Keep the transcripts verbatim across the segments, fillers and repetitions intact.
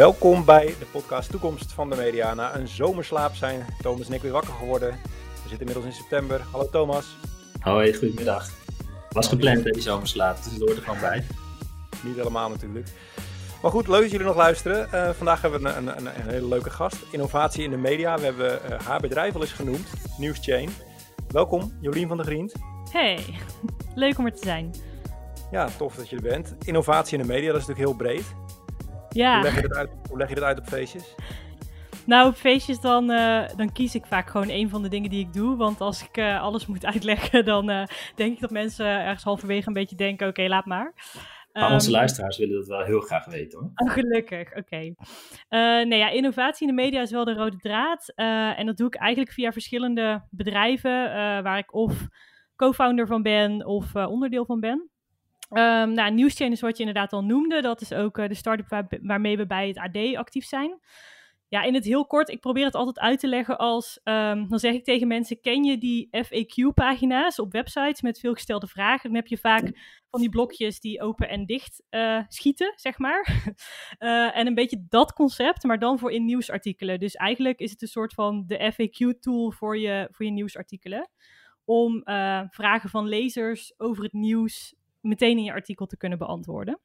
Welkom bij de podcast Toekomst van de Media. Na een zomerslaap zijn Thomas en ik weer wakker geworden. We zitten inmiddels in september. Hallo Thomas. Hoi, goedemiddag. Was gepland hè, die zomerslaap, dus het hoort er gewoon bij. Niet helemaal natuurlijk. Maar goed, leuk dat jullie nog luisteren. Uh, vandaag hebben we een, een, een hele leuke gast. Innovatie in de media. We hebben uh, haar bedrijf al eens genoemd, Newschain. Welkom, Jolien van der Griend. Hey, leuk om er te zijn. Ja, tof dat je er bent. Innovatie in de media, dat is natuurlijk heel breed. Ja. Hoe leg je dat uit, hoe leg je dat uit op feestjes? Nou, op feestjes dan, uh, dan kies ik vaak gewoon een van de dingen die ik doe. Want als ik uh, alles moet uitleggen, dan uh, denk ik dat mensen ergens halverwege een beetje denken, oké, okay, laat maar. Maar um, onze luisteraars willen dat wel heel graag weten hoor. Oh, gelukkig, oké. Okay. Uh, nee, ja, innovatie in de media is wel de rode draad. Uh, en dat doe ik eigenlijk via verschillende bedrijven uh, waar ik of co-founder van ben of uh, onderdeel van ben. Um, nou, Newschain is wat je inderdaad al noemde. Dat is ook uh, de start-up waar, waarmee we bij het A D actief zijn. Ja, in het heel kort, ik probeer het altijd uit te leggen als... Um, dan zeg ik tegen mensen, ken je die F A Q-pagina's op websites met veelgestelde vragen? Dan heb je vaak van die blokjes die open en dicht uh, schieten, zeg maar. uh, en een beetje dat concept, maar dan voor in nieuwsartikelen. Dus eigenlijk is het een soort van de F A Q-tool voor je, voor je nieuwsartikelen. Om uh, vragen van lezers over het nieuws meteen in je artikel te kunnen beantwoorden.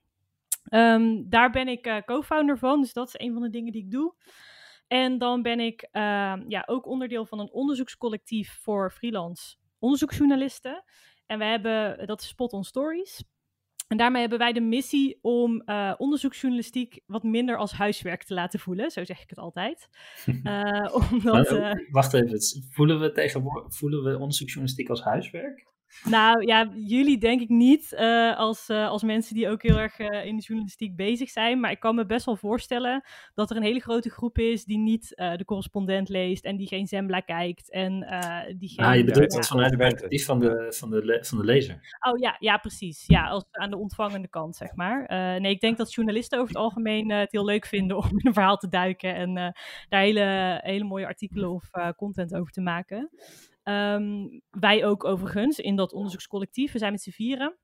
Um, daar ben ik uh, co-founder van, dus dat is een van de dingen die ik doe. En dan ben ik uh, ja, ook onderdeel van een onderzoekscollectief voor freelance onderzoeksjournalisten. En we hebben, dat is Spot on Stories. En daarmee hebben wij de missie om uh, onderzoeksjournalistiek wat minder als huiswerk te laten voelen. Zo zeg ik het altijd. Uh, omdat, uh... Wacht even, voelen we tegenwoordig, voelen we onderzoeksjournalistiek als huiswerk? Nou ja, jullie denk ik niet uh, als, uh, als mensen die ook heel erg uh, in de journalistiek bezig zijn. Maar ik kan me best wel voorstellen dat er een hele grote groep is die niet uh, de correspondent leest en die geen Zembla kijkt. En, uh, die geen, ah, je bedoelt dat ja, vanuit het perspectief van de, van, de le- van de lezer. Oh ja, ja precies. Ja, als, aan de ontvangende kant zeg maar. Uh, nee, ik denk dat journalisten over het algemeen uh, het heel leuk vinden om in een verhaal te duiken en uh, daar hele, hele mooie artikelen of uh, content over te maken. Um, wij ook overigens in dat onderzoekscollectief. We zijn met z'n vieren.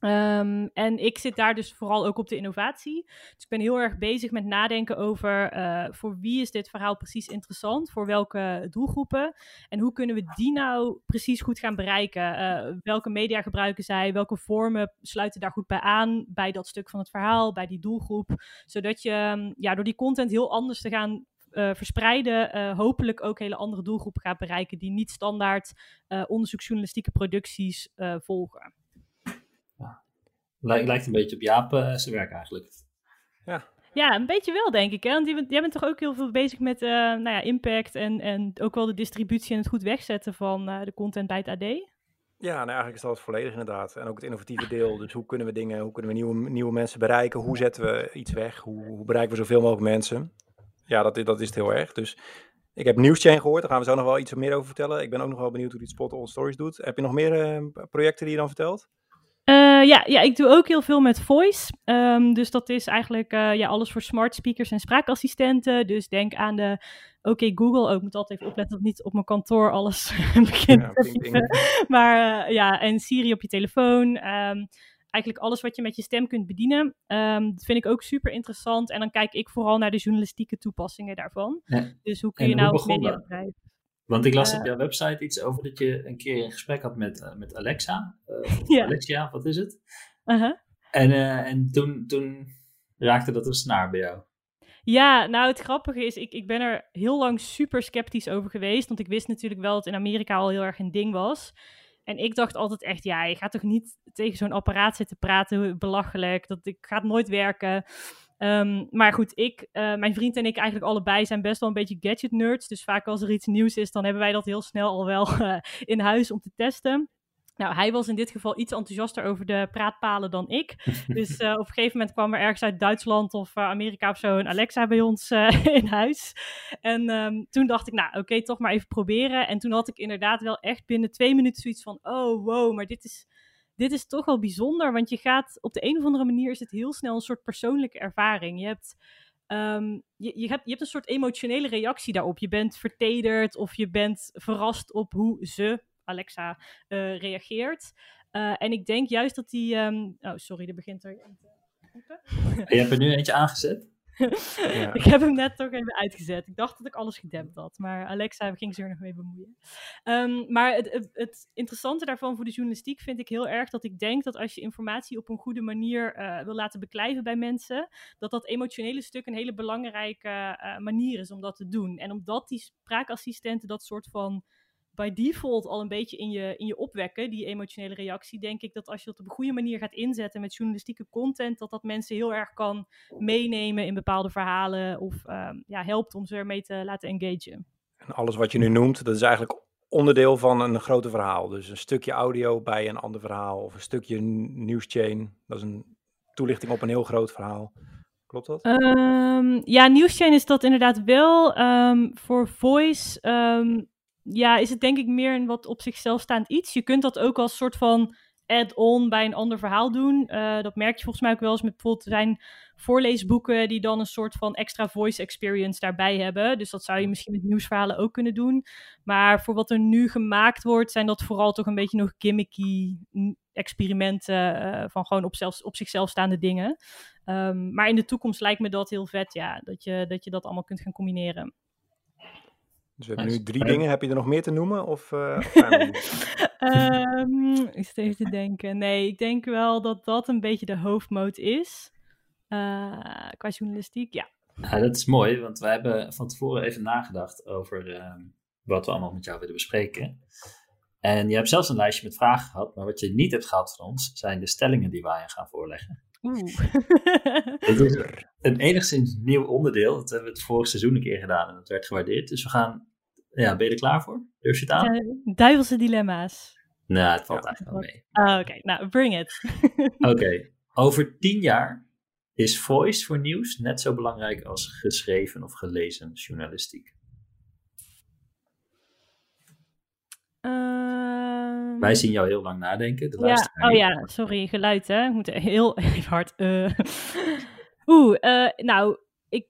Um, en ik zit daar dus vooral ook op de innovatie. Dus ik ben heel erg bezig met nadenken over uh, voor wie is dit verhaal precies interessant, voor welke doelgroepen en hoe kunnen we die nou precies goed gaan bereiken. Uh, welke media gebruiken zij, welke vormen sluiten daar goed bij aan, bij dat stuk van het verhaal, bij die doelgroep, zodat je ja, door die content heel anders te gaan Uh, verspreiden, uh, hopelijk ook hele andere doelgroepen gaat bereiken die niet standaard uh, onderzoeksjournalistieke producties uh, volgen. Ja. Lij- lijkt een beetje op Jaap uh, zijn werk eigenlijk. Ja. ja, een beetje wel denk ik. Hè? Want jij bent toch ook heel veel bezig met uh, nou ja, impact en, en ook wel de distributie en het goed wegzetten van uh, de content bij het A D? Ja, nou eigenlijk is dat het volledig inderdaad. En ook het innovatieve deel. Dus hoe kunnen we dingen, hoe kunnen we nieuwe, nieuwe mensen bereiken? Hoe zetten we iets weg? Hoe, hoe bereiken we zoveel mogelijk mensen? Ja, dat, dat is het heel erg. Dus ik heb Newschain gehoord. Daar gaan we zo nog wel iets meer over vertellen. Ik ben ook nog wel benieuwd hoe dit Spot on Stories doet. Heb je nog meer uh, projecten die je dan vertelt? Uh, ja, ja, ik doe ook heel veel met voice. Um, dus dat is eigenlijk uh, ja, alles voor smart speakers en spraakassistenten. Dus denk aan de... Oké, okay, Google. Oh, ik moet altijd even opletten dat niet op mijn kantoor alles begint. Ja, ping, ping. Maar uh, ja, en Siri op je telefoon. Um, Eigenlijk alles wat je met je stem kunt bedienen. Um, dat vind ik ook super interessant. En dan kijk ik vooral naar de journalistieke toepassingen daarvan. Ja. Dus hoe kun je en nou een media bedrijven? Want ik las uh, op jouw website iets over dat je een keer een gesprek had met, uh, met Alexa. Uh, yeah. Alexia, wat is het? Uh-huh. En, uh, en toen, toen raakte dat een snaar bij jou. Ja, nou het grappige is, ik, ik ben er heel lang super sceptisch over geweest. Want ik wist natuurlijk wel dat in Amerika al heel erg een ding was. En ik dacht altijd echt, ja, je gaat toch niet tegen zo'n apparaat zitten praten, belachelijk, dat gaat nooit werken. Um, maar goed, ik, uh, mijn vriend en ik eigenlijk allebei zijn best wel een beetje gadget nerds. Dus vaak als er iets nieuws is, dan hebben wij dat heel snel al wel uh, in huis om te testen. Nou, hij was in dit geval iets enthousiaster over de praatpalen dan ik. Dus uh, op een gegeven moment kwam er ergens uit Duitsland of uh, Amerika of zo een Alexa bij ons uh, in huis. En um, toen dacht ik, nou oké, okay, toch maar even proberen. En toen had ik inderdaad wel echt binnen twee minuten zoiets van, oh wow, maar dit is, dit is toch wel bijzonder. Want je gaat, op de een of andere manier is het heel snel een soort persoonlijke ervaring. Je hebt... Um, je, je, hebt, je hebt een soort emotionele reactie daarop. Je bent vertederd of je bent verrast op hoe ze... Alexa uh, reageert. Uh, en ik denk juist dat die... Um... Oh, sorry, er begint er... Je hebt er nu eentje aangezet? Ja. Ik heb hem net toch even uitgezet. Ik dacht dat ik alles gedempt had, maar Alexa ging zich er nog mee bemoeien. Um, maar het, het, het interessante daarvan voor de journalistiek vind ik heel erg dat ik denk dat als je informatie op een goede manier uh, wil laten beklijven bij mensen, dat dat emotionele stuk een hele belangrijke uh, manier is om dat te doen. En omdat die spraakassistenten dat soort van by default al een beetje in je, in je opwekken, die emotionele reactie, denk ik dat als je dat op een goede manier gaat inzetten met journalistieke content, dat dat mensen heel erg kan meenemen in bepaalde verhalen of um, ja, helpt om ze ermee te laten engagen. En alles wat je nu noemt, dat is eigenlijk onderdeel van een groter verhaal. Dus een stukje audio bij een ander verhaal of een stukje newschain, dat is een toelichting op een heel groot verhaal. Klopt dat? Um, ja, newschain is dat inderdaad wel. Um, voor voice... Um, Ja, is het denk ik meer een wat op zichzelf staand iets. Je kunt dat ook als soort van add-on bij een ander verhaal doen. Uh, dat merk je volgens mij ook wel eens met bijvoorbeeld zijn voorleesboeken die dan een soort van extra voice experience daarbij hebben. Dus dat zou je misschien met nieuwsverhalen ook kunnen doen. Maar voor wat er nu gemaakt wordt, zijn dat vooral toch een beetje nog gimmicky experimenten uh, van gewoon op, zelfs, op zichzelf staande dingen. Um, maar in de toekomst lijkt me dat heel vet, ja, dat je dat, je dat allemaal kunt gaan combineren. Dus we hebben nu drie dingen. Heb je er nog meer te noemen? Of, uh, of um, ik zit even te denken. Nee, ik denk wel dat dat een beetje de hoofdmoot is. Uh, qua journalistiek, ja. Nou, dat is mooi, want we hebben van tevoren even nagedacht over uh, wat we allemaal met jou willen bespreken. En je hebt zelfs een lijstje met vragen gehad, maar wat je niet hebt gehad van ons, zijn de stellingen die wij je gaan voorleggen. Oeh. Het is een enigszins nieuw onderdeel. Dat hebben we het vorig seizoen een keer gedaan en dat werd gewaardeerd. Dus we gaan... Ja, ben je er klaar voor? Durf je het aan? Uh, duivelse dilemma's. Nou, nah, het valt ja, eigenlijk wel mee. Ah, uh, Oké, okay. Nou, bring it. Oké, okay. Over tien jaar is voice voor nieuws net zo belangrijk als geschreven of gelezen journalistiek. Uh... Wij zien jou heel lang nadenken. De ja, oh ja, sorry, geluid hè. Ik moet heel even hard. Uh. Oeh, uh, nou, ik,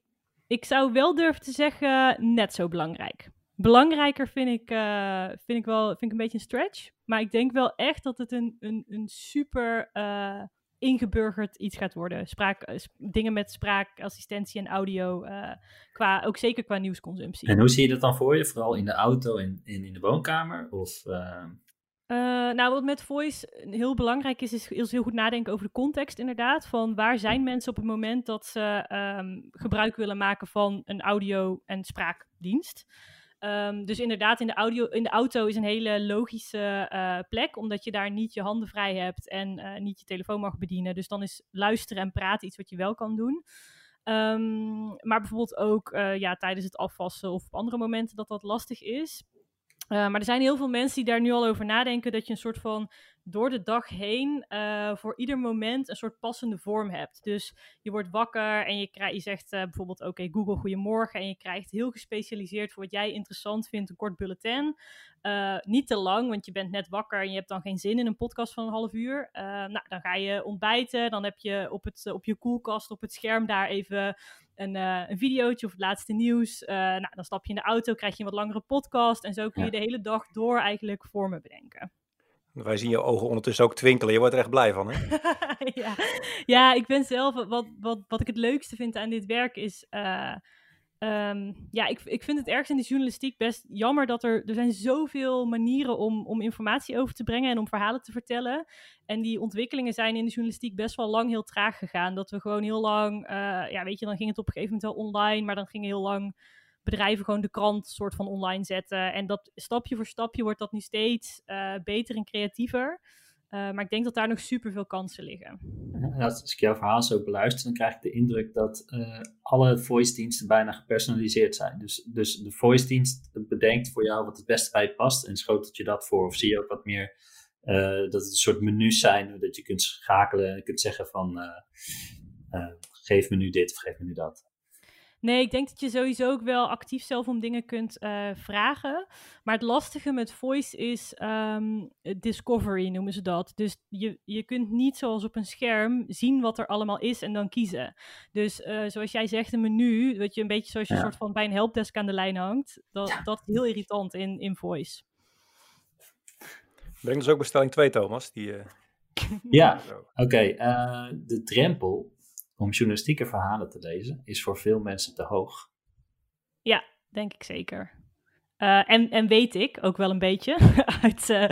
ik zou wel durven te zeggen net zo belangrijk. Belangrijker vind ik, uh, vind ik wel vind ik een beetje een stretch. Maar ik denk wel echt dat het een, een, een super uh, ingeburgerd iets gaat worden. Spraak, uh, sp- dingen met spraakassistentie en audio, uh, qua, ook zeker qua nieuwsconsumptie. En hoe zie je dat dan voor je? Vooral in de auto en in, in de woonkamer? Of... Uh... Uh, nou, wat met voice heel belangrijk is, is, is heel goed nadenken over de context inderdaad. Van waar zijn mensen op het moment dat ze um, gebruik willen maken van een audio- en spraakdienst. Um, dus inderdaad, in de, audio, in de auto is een hele logische uh, plek, omdat je daar niet je handen vrij hebt en uh, niet je telefoon mag bedienen. Dus dan is luisteren en praten iets wat je wel kan doen. Um, maar bijvoorbeeld ook uh, ja, tijdens het afwassen of op andere momenten dat dat lastig is. Uh, maar er zijn heel veel mensen die daar nu al over nadenken dat je een soort van door de dag heen uh, voor ieder moment een soort passende vorm hebt. Dus je wordt wakker en je, krijg, je zegt uh, bijvoorbeeld oké, okay, Google goedemorgen en je krijgt heel gespecialiseerd voor wat jij interessant vindt een kort bulletin. Uh, niet te lang, want je bent net wakker en je hebt dan geen zin in een podcast van een half uur. Uh, nou, dan ga je ontbijten, dan heb je op, het, op je koelkast, op het scherm daar even een, uh, een videootje of het laatste nieuws. Uh, nou, dan stap je in de auto, krijg je een wat langere podcast en zo kun je de hele dag door eigenlijk vormen bedenken. Wij zien je ogen ondertussen ook twinkelen. Je wordt er echt blij van, hè? ja. ja, ik ben zelf... Wat, wat, wat ik het leukste vind aan dit werk is... Uh, um, ja, ik, ik vind het ergens in de journalistiek best jammer dat er... Er zijn zoveel manieren om, om informatie over te brengen en om verhalen te vertellen. En die ontwikkelingen zijn in de journalistiek best wel lang heel traag gegaan. Dat we gewoon heel lang... Uh, ja, weet je, dan ging het op een gegeven moment wel online, maar dan ging heel lang... bedrijven gewoon de krant soort van online zetten. En dat stapje voor stapje wordt dat nu steeds uh, beter en creatiever. Uh, maar ik denk dat daar nog superveel kansen liggen. Ja, als ik jouw verhaal zo beluister, dan krijg ik de indruk dat uh, alle voice-diensten bijna gepersonaliseerd zijn. Dus, dus de voice-dienst bedenkt voor jou wat het beste bij je past en schotelt je dat voor. Of zie je ook wat meer uh, dat het een soort menus zijn, dat je kunt schakelen en kunt zeggen van uh, uh, geef me nu dit of geef me nu dat. Nee, ik denk dat je sowieso ook wel actief zelf om dingen kunt uh, vragen. Maar het lastige met voice is um, discovery, noemen ze dat. Dus je, je kunt niet zoals op een scherm zien wat er allemaal is en dan kiezen. Dus uh, zoals jij zegt, een menu, dat je een beetje zoals je ja. soort van bij een helpdesk aan de lijn hangt. Dat, ja. dat is heel irritant in, in voice. Breng dus ook bestelling twee, Thomas. Die, uh... ja, oké. Okay, uh, de drempel om journalistieke verhalen te lezen is voor veel mensen te hoog. Ja, denk ik zeker. Uh, en, en weet ik ook wel een beetje uit uh,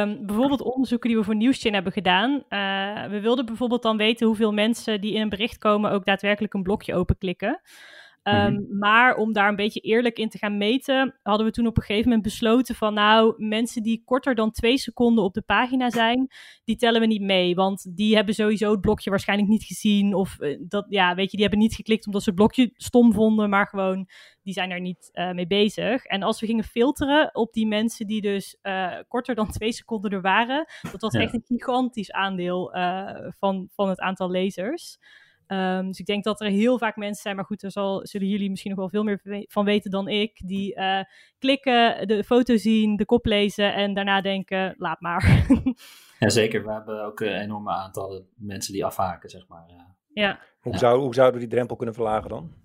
um, bijvoorbeeld onderzoeken die we voor Nieuwschain hebben gedaan. Uh, we wilden bijvoorbeeld dan weten hoeveel mensen die in een bericht komen ook daadwerkelijk een blokje openklikken. Um, mm-hmm. Maar om daar een beetje eerlijk in te gaan meten, hadden we toen op een gegeven moment besloten van nou, mensen die korter dan twee seconden op de pagina zijn, die tellen we niet mee, want die hebben sowieso het blokje waarschijnlijk niet gezien of uh, dat, ja, weet je, die hebben niet geklikt omdat ze het blokje stom vonden, maar gewoon die zijn er niet uh, mee bezig. En als we gingen filteren op die mensen die dus uh, korter dan twee seconden er waren, dat was ja. echt een gigantisch aandeel uh, van, van het aantal lezers. Um, dus ik denk dat er heel vaak mensen zijn, maar goed, daar zal, zullen jullie misschien nog wel veel meer van weten dan ik, die uh, klikken, de foto zien, de kop lezen en daarna denken, laat maar. Ja, zeker. We hebben ook een enorme aantallen mensen die afhaken, zeg maar. Ja. Ja. Hoe, zou, hoe zouden we die drempel kunnen verlagen dan?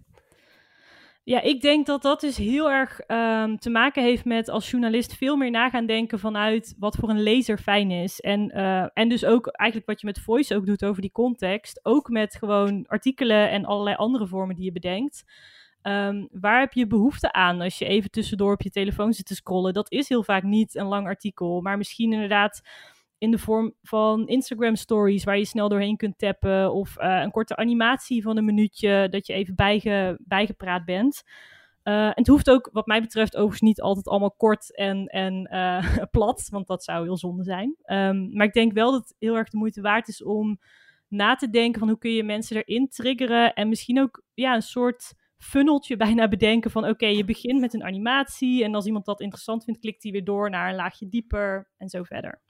Ja, ik denk dat dat dus heel erg um, te maken heeft met als journalist veel meer na gaan denken vanuit wat voor een lezer fijn is. En, uh, en dus ook eigenlijk wat je met Voice ook doet over die context. Ook met gewoon artikelen en allerlei andere vormen die je bedenkt. Um, waar heb je behoefte aan als je even tussendoor op je telefoon zit te scrollen? Dat is heel vaak niet een lang artikel, maar misschien inderdaad in de vorm van Instagram stories waar je snel doorheen kunt tappen of uh, een korte animatie van een minuutje dat je even bijge, bijgepraat bent. Uh, en het hoeft ook wat mij betreft overigens niet altijd allemaal kort en, en uh, plat, want dat zou heel zonde zijn. Um, maar ik denk wel dat het heel erg de moeite waard is om na te denken van hoe kun je mensen erin triggeren en misschien ook ja, een soort funneltje bijna bedenken van oké, okay, je begint met een animatie en als iemand dat interessant vindt, klikt die weer door naar een laagje dieper en zo verder.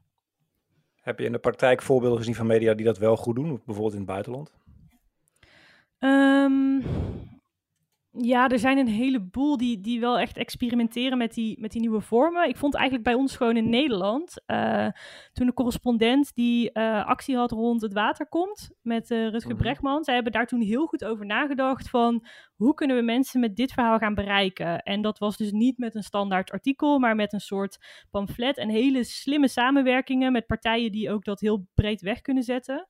Heb je in de praktijk voorbeelden gezien van media die dat wel goed doen, bijvoorbeeld in het buitenland? Um, ja, er zijn een heleboel die, die wel echt experimenteren met die, met die nieuwe vormen. Ik vond eigenlijk bij ons gewoon in Nederland, uh, toen de correspondent die uh, actie had rond het water komt met uh, Rutger mm-hmm. Bregman, zij hebben daar toen heel goed over nagedacht van hoe kunnen we mensen met dit verhaal gaan bereiken? En dat was dus niet met een standaard artikel, maar met een soort pamflet en hele slimme samenwerkingen met partijen die ook dat heel breed weg kunnen zetten.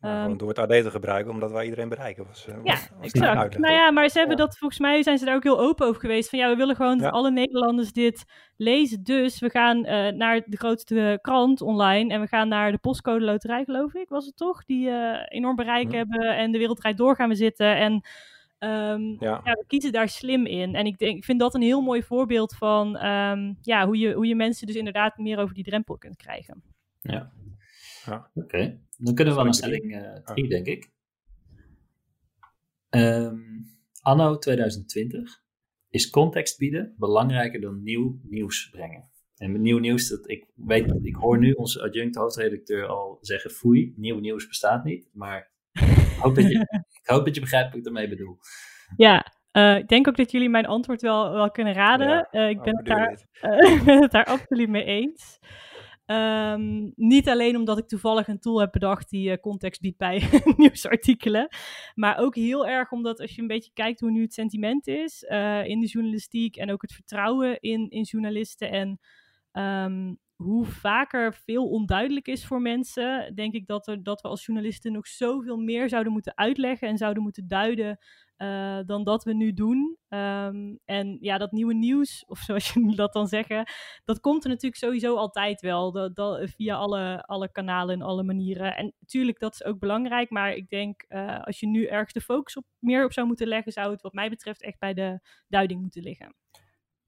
Ja, um, door het A D te gebruiken, omdat wij iedereen bereiken. Was, was, ja, was exact. Uitleg, nou ja, maar ze hebben ja. dat, volgens mij zijn ze daar ook heel open over geweest. Van ja, we willen gewoon ja. dat alle Nederlanders dit lezen. Dus we gaan uh, naar de grootste krant online en we gaan naar de Postcode Loterij, geloof ik, was het toch? Die uh, enorm bereik hm. hebben en de wereld draait door gaan we zitten en Um, ja. ja, we kiezen daar slim in. En ik, denk, ik vind dat een heel mooi voorbeeld van um, ja, hoe, je, hoe je mensen dus inderdaad meer over die drempel kunt krijgen. Ja, ja. Oké. Okay. Dan kunnen we aan de stelling drie, uh, denk ik. Um, anno twintig twintig is context bieden belangrijker dan nieuw nieuws brengen. En met nieuw nieuws, dat ik, weet, ik hoor nu onze adjunct hoofdredacteur al zeggen foei, nieuw nieuws bestaat niet, maar ik hoop dat je... Ik hoop dat je begrijpt wat ik daarmee bedoel. Ja, uh, ik denk ook dat jullie mijn antwoord wel, wel kunnen raden. Ja, uh, ik ben het daar, uh, daar absoluut mee eens. Um, niet alleen omdat ik toevallig een tool heb bedacht die uh, context biedt bij nieuwsartikelen. Maar ook heel erg omdat als je een beetje kijkt hoe nu het sentiment is uh, in de journalistiek. En ook het vertrouwen in, in journalisten. En um, hoe vaker veel onduidelijk is voor mensen, denk ik dat, er, dat we als journalisten nog zoveel meer zouden moeten uitleggen en zouden moeten duiden uh, dan dat we nu doen. Um, en ja, dat nieuwe nieuws, of zoals je dat dan zeggen, dat komt er natuurlijk sowieso altijd wel, dat, dat, via alle, alle kanalen en alle manieren. En natuurlijk, dat is ook belangrijk, maar ik denk uh, als je nu ergens de focus op, meer op zou moeten leggen, zou het wat mij betreft echt bij de duiding moeten liggen.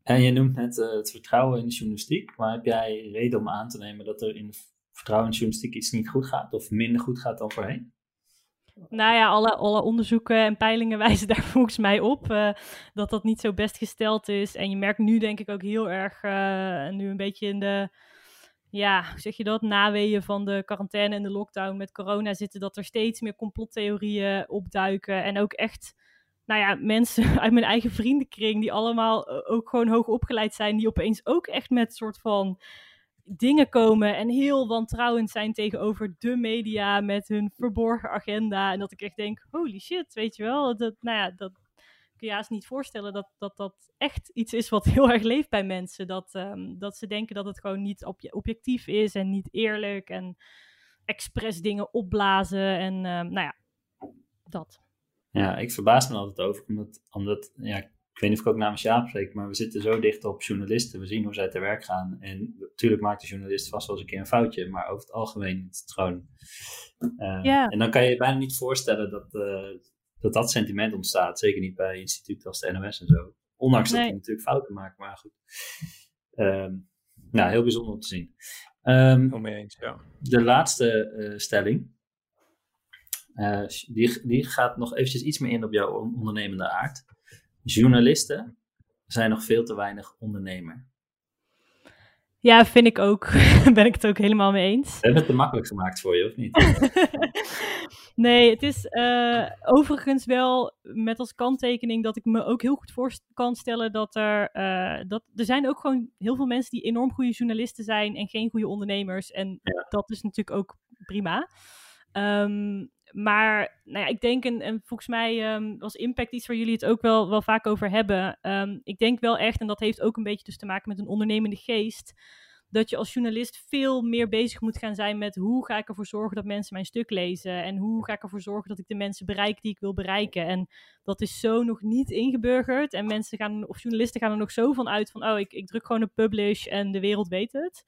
En je noemt net uh, het vertrouwen in de journalistiek, maar heb jij reden om aan te nemen dat er in vertrouwen in de journalistiek iets niet goed gaat of minder goed gaat dan voorheen? Nou ja, alle, alle onderzoeken en peilingen wijzen daar volgens mij op uh, dat dat niet zo best gesteld is. En je merkt nu denk ik ook heel erg, uh, nu een beetje in de, ja, hoe zeg je dat, naweeën van de quarantaine en de lockdown met corona zitten, dat er steeds meer complottheorieën opduiken en ook echt... Nou ja, mensen uit mijn eigen vriendenkring die allemaal ook gewoon hoog opgeleid zijn, die opeens ook echt met soort van dingen komen en heel wantrouwend zijn tegenover de media met hun verborgen agenda. En dat ik echt denk, holy shit, weet je wel, dat, nou ja, dat kun je haast niet voorstellen dat, dat dat echt iets is wat heel erg leeft bij mensen. Dat, um, dat ze denken dat het gewoon niet ob- objectief is en niet eerlijk en expres dingen opblazen en um, nou ja. dat. Ja, ik verbaas me altijd over, omdat, omdat ja, ik weet niet of ik ook namens Jaap spreek, maar we zitten zo dicht op journalisten. We zien hoe zij te werk gaan. En natuurlijk maakt de journalist vast wel eens een keer een foutje, maar over het algemeen is het gewoon... Uh, yeah. En dan kan je je bijna niet voorstellen dat, uh, dat dat sentiment ontstaat. Zeker niet bij instituten als de N O S en zo. Ondanks nee. dat je natuurlijk fouten maakt, maar goed. Um, nou, heel bijzonder om te zien. Um, om mee eens, ja. De laatste uh, stelling... Uh, die, die gaat nog eventjes iets meer in op jouw ondernemende aard. Journalisten zijn nog veel te weinig ondernemer. Ja, vind ik ook. Ben ik het ook helemaal mee eens. We hebben het te makkelijk gemaakt voor je, of niet? Nee, het is uh, overigens wel met als kanttekening dat ik me ook heel goed voor kan stellen dat er, uh, dat, er zijn ook gewoon heel veel mensen die enorm goede journalisten zijn en geen goede ondernemers. En ja. dat is natuurlijk ook prima. Um, maar nou ja, ik denk, en, en volgens mij um, was impact iets waar jullie het ook wel, wel vaak over hebben. Um, ik denk wel echt, en dat heeft ook een beetje dus te maken met een ondernemende geest, dat je als journalist veel meer bezig moet gaan zijn met hoe ga ik ervoor zorgen dat mensen mijn stuk lezen en hoe ga ik ervoor zorgen dat ik de mensen bereik die ik wil bereiken. En dat is zo nog niet ingeburgerd en mensen gaan, of journalisten gaan er nog zo van uit van, oh, ik, ik druk gewoon op publish en de wereld weet het.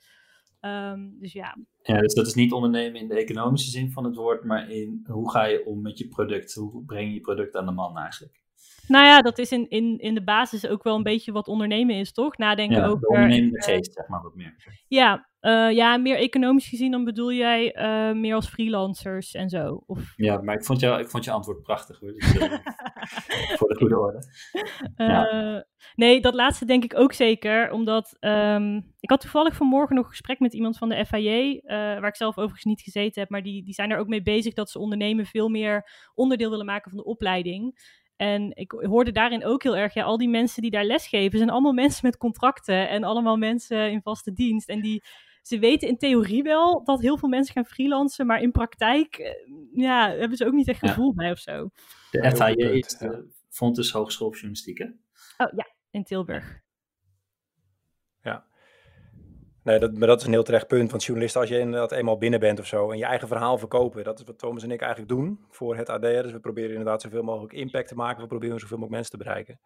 Um, dus ja. ja, dus dat is niet ondernemen in de economische zin van het woord, maar in hoe ga je om met je product? Hoe breng je je product aan de man eigenlijk? Nou ja, dat is in, in, in de basis ook wel een beetje wat ondernemen is, toch? Nadenken ja, over... de ondernemende geest, zeg maar, wat meer. Ja, uh, ja, meer economisch gezien, dan bedoel jij uh, meer als freelancers en zo. Of... Ja, maar ik vond, jou, ik vond je antwoord prachtig, hoor. Dus, uh, voor de goede orde. Uh, ja. Nee, dat laatste denk ik ook zeker, omdat... Um, ik had toevallig vanmorgen nog een gesprek met iemand van de F I J, uh, waar ik zelf overigens niet gezeten heb, maar die, die zijn er ook mee bezig dat ze ondernemen veel meer onderdeel willen maken van de opleiding. En ik hoorde daarin ook heel erg, ja, al die mensen die daar lesgeven, zijn allemaal mensen met contracten en allemaal mensen in vaste dienst. En die, ze weten in theorie wel dat heel veel mensen gaan freelancen, maar in praktijk, ja, hebben ze ook niet echt gevoel ja. bij of zo. De F H J is de Fontes Hogeschool voor Journalistiek, hè? Oh ja, in Tilburg. Ja. Nee, dat, maar dat is een heel terecht punt, want journalisten, als je inderdaad eenmaal binnen bent of zo en je eigen verhaal verkopen, dat is wat Thomas en ik eigenlijk doen voor het A D R. Dus we proberen inderdaad zoveel mogelijk impact te maken, we proberen zoveel mogelijk mensen te bereiken.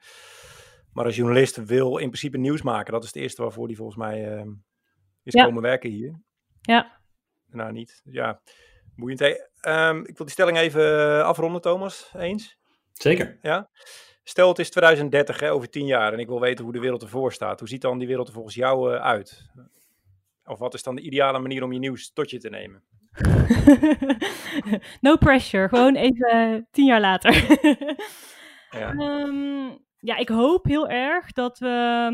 Maar als journalist wil in principe nieuws maken, dat is het eerste waarvoor die volgens mij uh, is ja. komen werken hier. Ja. Nou, niet. Ja, boeiend. Um, ik wil die stelling even afronden, Thomas, eens? Zeker. Ja. Stel, het is twintig dertig, hè, over tien jaar en ik wil weten hoe de wereld ervoor staat. Hoe ziet dan die wereld er volgens jou uh, uit? Of wat is dan de ideale manier om je nieuws tot je te nemen? No pressure. Gewoon even uh, tien jaar later. ja. Um, ja, ik hoop heel erg dat we...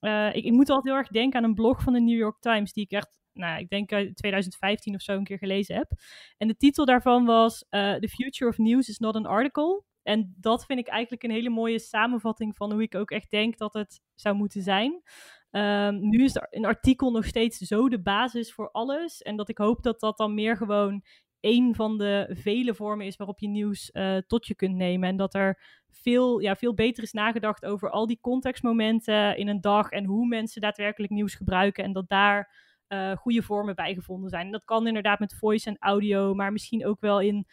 Uh, ik, ik moet altijd heel erg denken aan een blog van de New York Times, die ik echt, nou, ik denk uit twintig vijftien of zo een keer gelezen heb. En de titel daarvan was uh, The Future of News is Not an Article. En dat vind ik eigenlijk een hele mooie samenvatting van hoe ik ook echt denk dat het zou moeten zijn. Um, nu is een artikel nog steeds zo de basis voor alles. En dat ik hoop dat dat dan meer gewoon één van de vele vormen is waarop je nieuws uh, tot je kunt nemen. En dat er veel, ja, veel beter is nagedacht over al die contextmomenten in een dag en hoe mensen daadwerkelijk nieuws gebruiken. En dat daar uh, goede vormen bij gevonden zijn. En dat kan inderdaad met voice en audio, maar misschien ook wel in...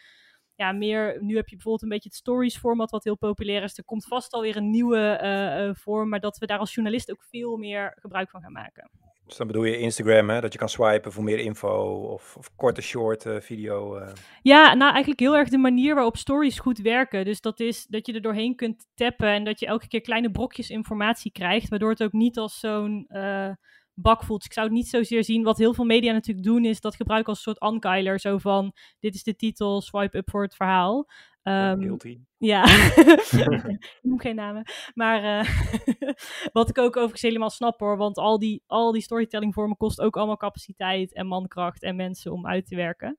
Ja, meer, nu heb je bijvoorbeeld een beetje het stories format wat heel populair is. Er komt vast alweer een nieuwe uh, uh, vorm, maar dat we daar als journalist ook veel meer gebruik van gaan maken. Dus dan bedoel je Instagram, hè? Dat je kan swipen voor meer info of, of korte short uh, video? Uh... Ja, nou eigenlijk heel erg de manier waarop stories goed werken. Dus dat is dat je er doorheen kunt tappen en dat je elke keer kleine brokjes informatie krijgt, waardoor het ook niet als zo'n... Uh, bak voelt. Dus ik zou het niet zozeer zien. Wat heel veel media natuurlijk doen is dat gebruiken als een soort ankeiler. Zo van, dit is de titel, swipe up voor het verhaal. Um, Guilty. Ja. Ik noem geen namen. Maar uh, wat ik ook overigens helemaal snap hoor. Want al die, al die storytelling vormen kost ook allemaal capaciteit en mankracht en mensen om uit te werken.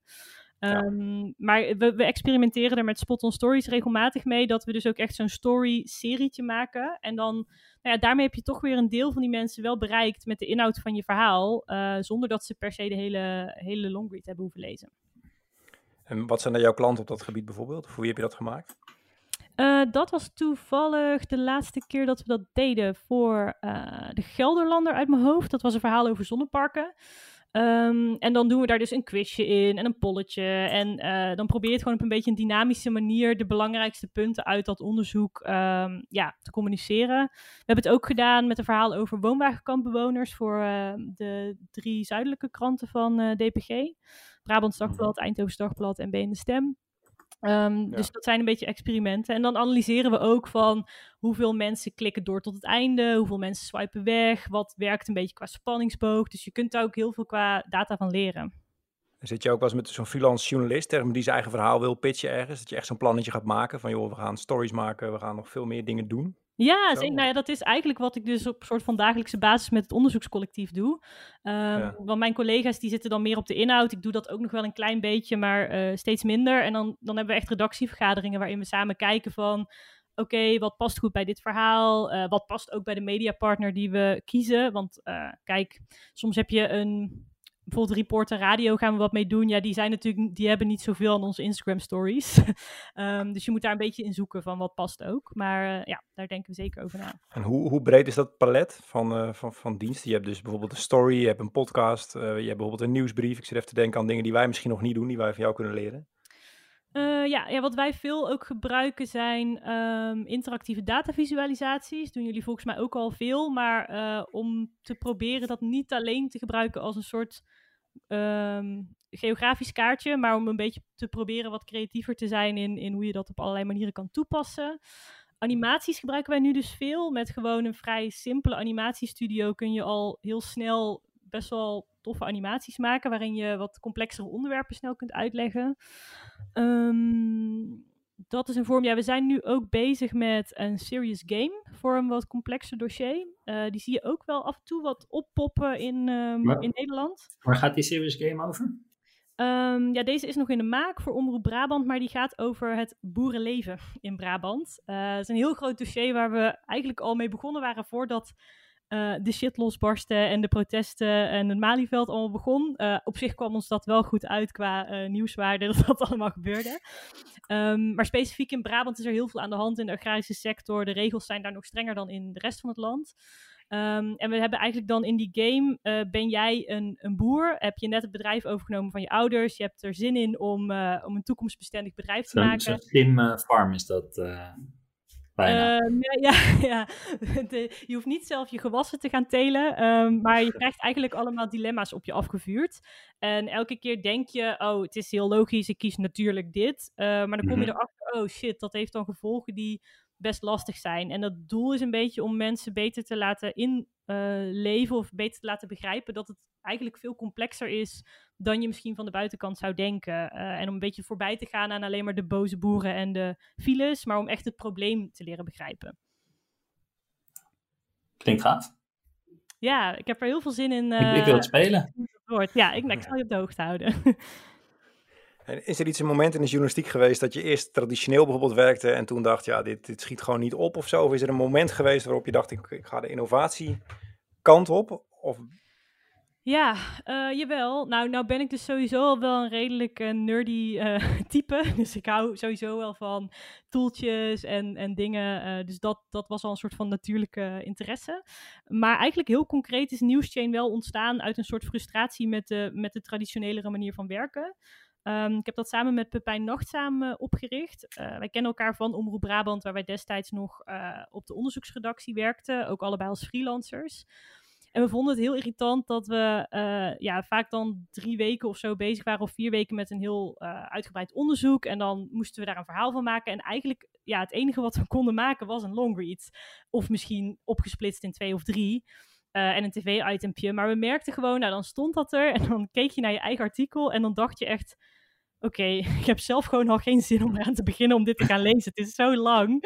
Um, ja. Maar we, we experimenteren er met spot-on stories regelmatig mee. Dat we dus ook echt zo'n story-serietje maken. En dan, nou ja, daarmee heb je toch weer een deel van die mensen wel bereikt met de inhoud van je verhaal. Uh, zonder dat ze per se de hele, hele longread hebben hoeven lezen. En wat zijn dan jouw klanten op dat gebied bijvoorbeeld? Of hoe heb je dat gemaakt? Uh, dat was toevallig de laatste keer dat we dat deden voor uh, de Gelderlander uit mijn hoofd. Dat was een verhaal over zonneparken. Um, en dan doen we daar dus een quizje in en een polletje. En uh, dan probeer je het gewoon op een beetje een dynamische manier de belangrijkste punten uit dat onderzoek um, ja, te communiceren. We hebben het ook gedaan met een verhaal over woonwagenkampbewoners voor uh, de drie zuidelijke kranten van uh, D P G. Brabants Dagblad, Eindhoven's Dagblad en B en de Stem. Um, ja. Dus dat zijn een beetje experimenten. En dan analyseren we ook van hoeveel mensen klikken door tot het einde, hoeveel mensen swipen weg, wat werkt een beetje qua spanningsboog. Dus je kunt daar ook heel veel qua data van leren. Zit je ook wel eens met zo'n freelance journalist die zijn eigen verhaal wil pitchen ergens? Dat je echt zo'n plannetje gaat maken van joh, we gaan stories maken, we gaan nog veel meer dingen doen? Ja, zeker. Nou ja, dat is eigenlijk wat ik dus op soort van dagelijkse basis met het onderzoekscollectief doe. Um, ja. Want mijn collega's die zitten dan meer op de inhoud. Ik doe dat ook nog wel een klein beetje, maar uh, steeds minder. En dan, dan hebben we echt redactievergaderingen waarin we samen kijken van... Oké, okay, wat past goed bij dit verhaal? Uh, wat past ook bij de mediapartner die we kiezen? Want uh, kijk, soms heb je een... Bijvoorbeeld Reporter Radio gaan we wat mee doen. Ja, die zijn natuurlijk, die hebben niet zoveel aan onze Instagram stories. um, dus je moet daar een beetje in zoeken van wat past ook. Maar uh, ja, daar denken we zeker over na. En hoe, hoe breed is dat palet van, uh, van, van diensten? Je hebt dus bijvoorbeeld een story, je hebt een podcast, uh, je hebt bijvoorbeeld een nieuwsbrief. Ik zit even te denken aan dingen die wij misschien nog niet doen, die wij van jou kunnen leren. Uh, ja, ja, wat wij veel ook gebruiken zijn um, interactieve datavisualisaties. Doen jullie volgens mij ook al veel. Maar uh, om te proberen dat niet alleen te gebruiken als een soort um, geografisch kaartje. Maar om een beetje te proberen wat creatiever te zijn in, in hoe je dat op allerlei manieren kan toepassen. Animaties gebruiken wij nu dus veel. Met gewoon een vrij simpele animatiestudio kun je al heel snel best wel toffe animaties maken, waarin je wat complexere onderwerpen snel kunt uitleggen. Um, dat is een vorm. Ja, we zijn nu ook bezig met een serious game voor een wat complexer dossier. Uh, die zie je ook wel af en toe wat oppoppen in, um, maar, in Nederland. Waar gaat die serious game over? Um, ja, deze is nog in de maak voor Omroep Brabant, maar die gaat over het boerenleven in Brabant. Uh, het is een heel groot dossier waar we eigenlijk al mee begonnen waren voordat Uh, de shit losbarstte en de protesten en het Malieveld allemaal begon. Uh, op zich kwam ons dat wel goed uit qua uh, nieuwswaarde dat dat allemaal gebeurde. Um, maar specifiek in Brabant is er heel veel aan de hand in de agrarische sector. De regels zijn daar nog strenger dan in de rest van het land. Um, en we hebben eigenlijk dan in die game, uh, ben jij een, een boer? Heb je net het bedrijf overgenomen van je ouders? Je hebt er zin in om, uh, om een toekomstbestendig bedrijf te zo, maken. Zo'n slim uh, farm is dat... Uh... Um, ja, ja, ja. De, je hoeft niet zelf je gewassen te gaan telen, um, maar je krijgt eigenlijk allemaal dilemma's op je afgevuurd. En elke keer denk je, oh, het is heel logisch, ik kies natuurlijk dit. Uh, maar dan kom mm-hmm. je erachter, oh shit, dat heeft dan gevolgen die best lastig zijn. En dat doel is een beetje om mensen beter te laten inleven uh, of beter te laten begrijpen dat het eigenlijk veel complexer is dan je misschien van de buitenkant zou denken. Uh, en om een beetje voorbij te gaan aan alleen maar de boze boeren en de files, maar om echt het probleem te leren begrijpen. Klinkt gaaf. Ja, ik heb er heel veel zin in. Uh, ik, ik wil het spelen. Ja, ik, ik zal je op de hoogte houden. Is er iets een moment in de journalistiek geweest dat je eerst traditioneel bijvoorbeeld werkte en toen dacht, ja, dit, dit schiet gewoon niet op of zo? Of is er een moment geweest waarop je dacht, ik, ik ga de innovatie kant op? Of... Ja, uh, jawel. Nou, nou ben ik dus sowieso al wel een redelijk uh, nerdy uh, type. Dus ik hou sowieso wel van toeltjes en, en dingen. Uh, dus dat, dat was al een soort van natuurlijke interesse. Maar eigenlijk heel concreet is Newschain wel ontstaan uit een soort frustratie met de, met de traditionelere manier van werken. Um, ik heb dat samen met Pepijn Nachtzaam uh, opgericht. Uh, wij kennen elkaar van Omroep Brabant, waar wij destijds nog uh, op de onderzoeksredactie werkten. Ook allebei als freelancers. En we vonden het heel irritant dat we uh, ja, vaak dan drie weken of zo bezig waren of vier weken met een heel uh, uitgebreid onderzoek. En dan moesten we daar een verhaal van maken. En eigenlijk ja, het enige wat we konden maken was een longread. Of misschien opgesplitst in twee of drie. Uh, en een tv-itempje. Maar we merkten gewoon, nou dan stond dat er. En dan keek je naar je eigen artikel en dan dacht je echt... Oké, okay, ik heb zelf gewoon al geen zin om eraan te beginnen om dit te gaan lezen. Het is zo lang.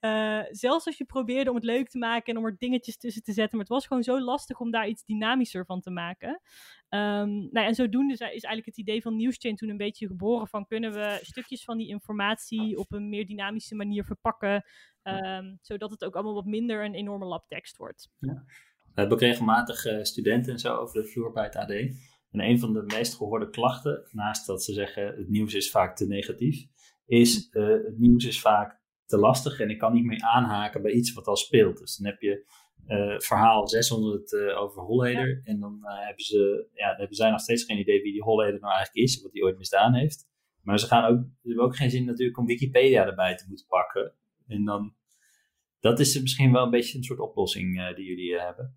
Uh, zelfs als je probeerde om het leuk te maken en om er dingetjes tussen te zetten. Maar het was gewoon zo lastig om daar iets dynamischer van te maken. Um, nou, en zodoende is eigenlijk het idee van Newschain toen een beetje geboren. Van kunnen we stukjes van die informatie op een meer dynamische manier verpakken. Um, zodat het ook allemaal wat minder een enorme labtekst wordt. Ja. We hebben ook regelmatig uh, studenten en zo over de vloer bij het A D. En een van de meest gehoorde klachten, naast dat ze zeggen het nieuws is vaak te negatief, is uh, het nieuws is vaak te lastig en ik kan niet meer aanhaken bij iets wat al speelt. Dus dan heb je uh, verhaal zeshonderd uh, over Holleder. Ja. En dan uh, hebben ze, ja, dan hebben zij nog steeds geen idee wie die Holleder nou eigenlijk is. Wat hij ooit misdaan heeft. Maar ze gaan ook, ze hebben ook geen zin natuurlijk om Wikipedia erbij te moeten pakken. En dan, dat is misschien wel een beetje een soort oplossing uh, die jullie uh, hebben.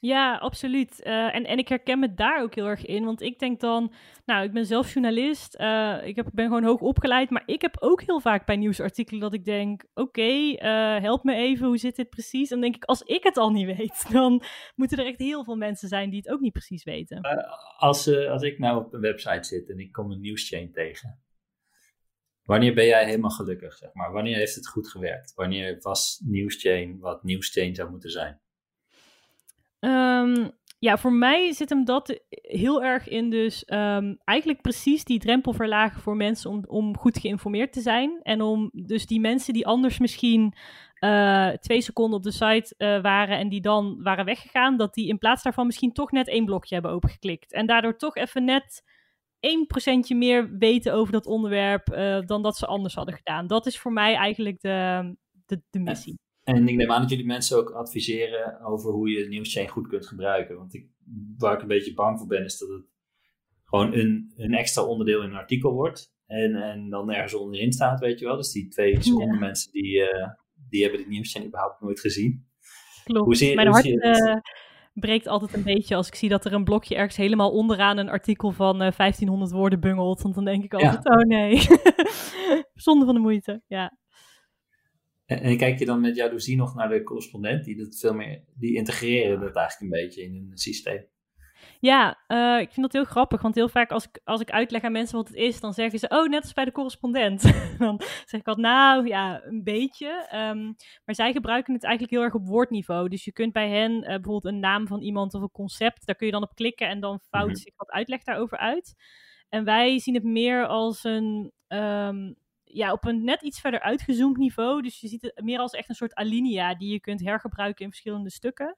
Ja, absoluut. Uh, en, en ik herken me daar ook heel erg in. Want ik denk dan, nou, ik ben zelf journalist. Uh, ik heb, ben gewoon hoog opgeleid. Maar ik heb ook heel vaak bij nieuwsartikelen dat ik denk... Oké, okay, uh, help me even, hoe zit dit precies? En dan denk ik, als ik het al niet weet... dan moeten er echt heel veel mensen zijn die het ook niet precies weten. Uh, als, uh, als ik nou op een website zit en ik kom een nieuwschain tegen... Wanneer ben jij helemaal gelukkig, zeg maar? Wanneer heeft het goed gewerkt? Wanneer was nieuwschain wat nieuwschain zou moeten zijn? Um, ja, voor mij zit hem dat heel erg in dus um, eigenlijk precies die drempel verlagen voor mensen om, om goed geïnformeerd te zijn. En om dus die mensen die anders misschien uh, twee seconden op de site uh, waren en die dan waren weggegaan, dat die in plaats daarvan misschien toch net één blokje hebben opengeklikt. En daardoor toch even net één procentje meer weten over dat onderwerp uh, dan dat ze anders hadden gedaan. Dat is voor mij eigenlijk de, de, de missie. En ik neem aan dat jullie mensen ook adviseren over hoe je nieuwschain goed kunt gebruiken. Want ik, waar ik een beetje bang voor ben, is dat het gewoon een, een extra onderdeel in een artikel wordt. En, en dan ergens onderin staat, weet je wel. Dus die twee seconden ja. mensen, die, uh, die hebben de nieuwschain überhaupt nooit gezien. Klopt, hoe zie je, mijn hoe hart zie je uh, breekt altijd een beetje als ik zie dat er een blokje ergens helemaal onderaan een artikel van uh, vijftienhonderd woorden bungelt. Want dan denk ik altijd, ja. oh nee, zonde van de moeite, ja. En kijk je dan met jaloezie nog naar de correspondent, die dat veel meer, die integreren dat eigenlijk een beetje in hun systeem. Ja, uh, ik vind dat heel grappig, want heel vaak als ik, als ik uitleg aan mensen wat het is, dan zeggen ze, oh, net als bij de correspondent. Dan zeg ik altijd, nou ja, een beetje. Um, maar zij gebruiken het eigenlijk heel erg op woordniveau. Dus je kunt bij hen uh, bijvoorbeeld een naam van iemand of een concept, daar kun je dan op klikken en dan fout mm-hmm. zich wat uitleg daarover uit. En wij zien het meer als een... Um, ja, op een net iets verder uitgezoomd niveau. Dus je ziet het meer als echt een soort alinea die je kunt hergebruiken in verschillende stukken.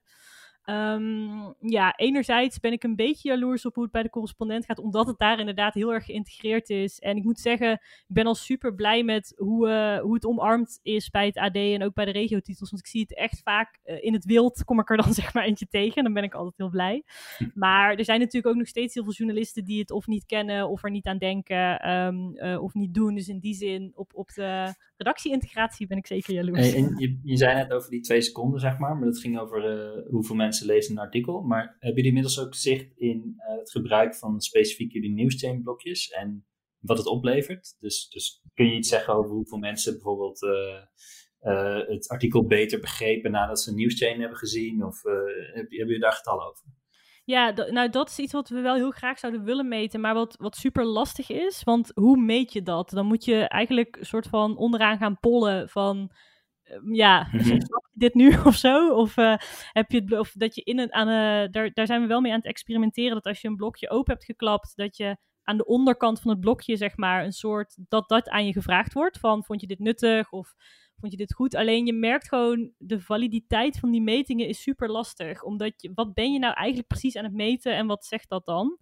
Um, ja, enerzijds ben ik een beetje jaloers op hoe het bij de correspondent gaat, omdat het daar inderdaad heel erg geïntegreerd is. En ik moet zeggen, ik ben al super blij met hoe, uh, hoe het omarmd is bij het A D en ook bij de regiotitels. Want ik zie het echt vaak uh, in het wild, kom ik er dan zeg maar eentje tegen en dan ben ik altijd heel blij. Maar er zijn natuurlijk ook nog steeds heel veel journalisten die het of niet kennen of er niet aan denken um, uh, of niet doen. Dus in die zin op, op de redactie-integratie ben ik zeker jaloers. En, en je, je zei net over die twee seconden zeg maar, maar dat ging over uh, hoeveel mensen Mensen lezen een artikel, maar hebben jullie inmiddels ook zicht in uh, het gebruik van specifiek jullie nieuwschainblokjes en wat het oplevert? Dus, dus kun je iets zeggen over hoeveel mensen bijvoorbeeld uh, uh, het artikel beter begrepen nadat ze een nieuwschain hebben gezien? Of uh, hebben jullie daar getallen over? Ja, d- nou dat is iets wat we wel heel graag zouden willen meten, maar wat, wat super lastig is, want hoe meet je dat? Dan moet je eigenlijk een soort van onderaan gaan pollen van... Ja, snap je dit nu of zo? Of, uh, heb je het, of dat je in een, aan een, daar, daar zijn we wel mee aan het experimenteren, dat als je een blokje open hebt geklapt, dat je aan de onderkant van het blokje, zeg maar, een soort, dat dat aan je gevraagd wordt, van vond je dit nuttig of vond je dit goed? Alleen je merkt gewoon, de validiteit van die metingen is super lastig, omdat je, wat ben je nou eigenlijk precies aan het meten en wat zegt dat dan?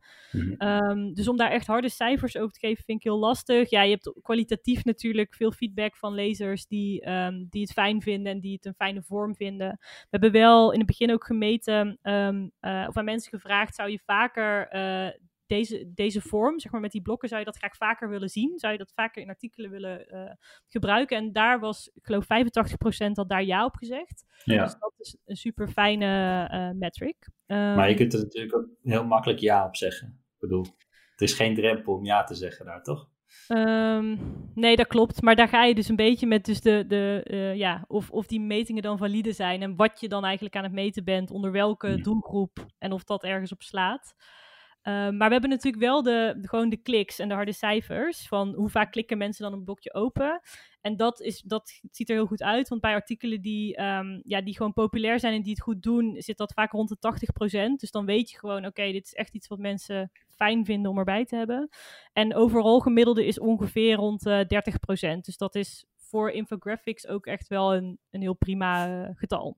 Um, dus om daar echt harde cijfers over te geven vind ik heel lastig. Ja, je hebt kwalitatief natuurlijk veel feedback van lezers die, um, die het fijn vinden en die het een fijne vorm vinden. We hebben wel in het begin ook gemeten, um, uh, of aan mensen gevraagd, zou je vaker... Uh, Deze, deze vorm, zeg maar met die blokken, zou je dat graag vaker willen zien? Zou je dat vaker in artikelen willen uh, gebruiken? En daar was, ik geloof, vijfentachtig procent had daar ja op gezegd. Ja. Dus dat is een super fijne uh, metric. Um, maar je kunt er natuurlijk ook heel makkelijk ja op zeggen. Ik bedoel, het is geen drempel om ja te zeggen daar, toch? Um, nee, dat klopt. Maar daar ga je dus een beetje met dus de, de, uh, ja, of, of die metingen dan valide zijn en wat je dan eigenlijk aan het meten bent, onder welke ja. doelgroep en of dat ergens op slaat. Uh, maar we hebben natuurlijk wel de, de, gewoon de kliks en de harde cijfers van hoe vaak klikken mensen dan een blokje open. En dat, is, dat ziet er heel goed uit, want bij artikelen die, um, ja, die gewoon populair zijn en die het goed doen, zit dat vaak rond de tachtig procent. Dus dan weet je gewoon, oké, okay, dit is echt iets wat mensen fijn vinden om erbij te hebben. En overal gemiddelde is ongeveer rond uh, dertig procent. Dus dat is voor infographics ook echt wel een, een heel prima uh, getal.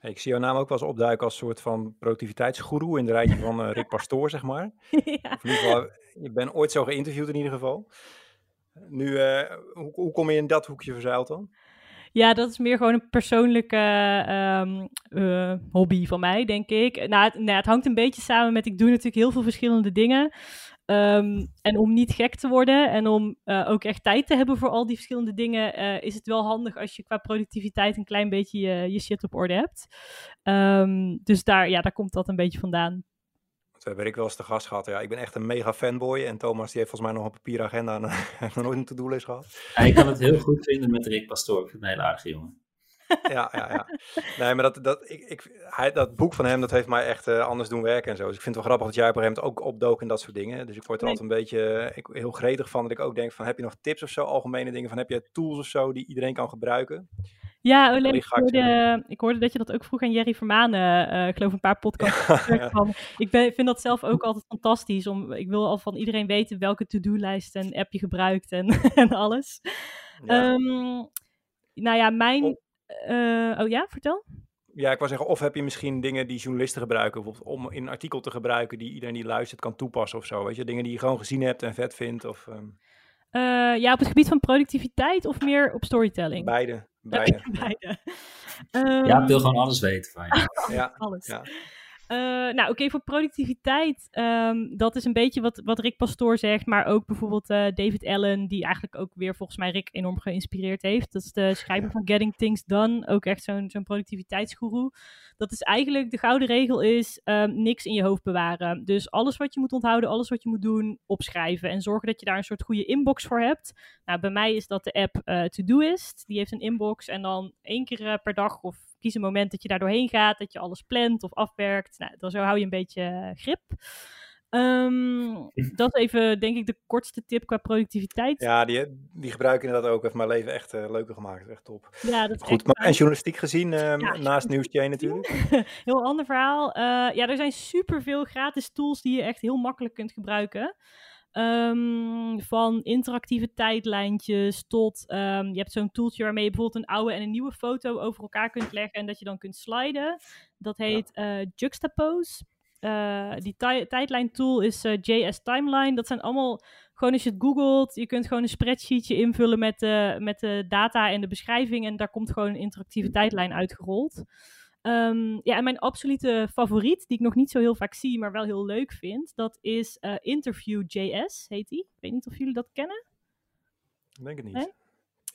Ik zie jouw naam ook wel eens opduiken als soort van productiviteitsgoeroe in de rijtje van uh, Rick Pastoor, zeg maar. Ja. Of in ieder geval, je bent ooit zo geïnterviewd in ieder geval. Nu, uh, hoe, hoe kom je in dat hoekje verzeild dan? Ja, dat is meer gewoon een persoonlijke um, uh, hobby van mij, denk ik. Nou het, nou, het hangt een beetje samen met... Ik doe natuurlijk heel veel verschillende dingen. Um, en om niet gek te worden en om uh, ook echt tijd te hebben voor al die verschillende dingen... Uh, is het wel handig als je qua productiviteit een klein beetje je, je shit op orde hebt. Um, dus daar, ja, daar komt dat een beetje vandaan. Dat heb ik wel eens te gast gehad. Ja, ik ben echt een mega fanboy. En Thomas die heeft volgens mij nog een papieren agenda en nog nooit een to-do-list gehad. Ja, ik kan het heel goed vinden met Rick Pastoor. Ik vind het een hele aardige jongen. Ja, ja, ja. Nee, maar dat, dat, ik, ik, hij, dat boek van hem, dat heeft mij echt uh, anders doen werken en zo. Dus ik vind het wel grappig dat jij op een gegeven moment ook opdook en dat soort dingen. Dus ik word er nee. altijd een beetje ik, heel gretig van. Dat ik ook denk van, heb je nog tips of zo, algemene dingen? Van, heb je tools of zo die iedereen kan gebruiken? Ja, Olé, ik, hoorde, ik hoorde dat je dat ook vroeg aan Jerry Vermanen. Uh, ik geloof een paar podcasts. Ja, ja. Ik ben, vind dat zelf ook altijd fantastisch. Om, ik wil al van iedereen weten welke to-do-lijst en app je gebruikt en, en alles. Ja. Um, nou ja, mijn... Op... Uh, oh ja, vertel. Ja, ik wou zeggen, of heb je misschien dingen die journalisten gebruiken, bijvoorbeeld om in een artikel te gebruiken die iedereen die luistert kan toepassen of zo, weet je, dingen die je gewoon gezien hebt en vet vindt of... Um... Uh, ja, op het gebied van productiviteit of meer op storytelling? Beide, beide. Uh, beide. Um... Ja, ik wil gewoon alles weten van je. Ja, alles. Ja. Uh, nou, oké, okay, voor productiviteit, um, dat is een beetje wat, wat Rick Pastoor zegt, maar ook bijvoorbeeld uh, David Allen, die eigenlijk ook weer volgens mij Rick enorm geïnspireerd heeft. Dat is de schrijver van Getting Things Done, ook echt zo'n, zo'n productiviteitsgoeroe. Dat is eigenlijk, de gouden regel is, um, niks in je hoofd bewaren. Dus alles wat je moet onthouden, alles wat je moet doen, opschrijven en zorgen dat je daar een soort goede inbox voor hebt. Nou, bij mij is dat de app uh, Todoist, die heeft een inbox en dan één keer uh, per dag of kies een moment dat je daar doorheen gaat, dat je alles plant of afwerkt. Nou, dan zo hou je een beetje grip. Um, dat is even, denk ik, de kortste tip qua productiviteit. Ja, die, die gebruik ik inderdaad ook. Heeft mijn leven echt uh, leuker gemaakt. Echt top. Ja, dat is goed. Maar, en journalistiek gezien, um, ja, naast Nieuwschain natuurlijk. Heel ander verhaal. Uh, ja, er zijn superveel gratis tools die je echt heel makkelijk kunt gebruiken. Um, van interactieve tijdlijntjes tot, um, je hebt zo'n tooltje waarmee je bijvoorbeeld een oude en een nieuwe foto over elkaar kunt leggen en dat je dan kunt sliden. Dat heet ja. uh, Juxtapose. Uh, die t- tijdlijn tool is uh, J S Timeline. Dat zijn allemaal, gewoon als je het googelt, je kunt gewoon een spreadsheetje invullen met, uh, met de data en de beschrijving en daar komt gewoon een interactieve tijdlijn uitgerold. Um, ja, en mijn absolute favoriet, die ik nog niet zo heel vaak zie, maar wel heel leuk vind, dat is uh, Interview.js, heet die. Ik weet niet of jullie dat kennen. Ik denk het niet.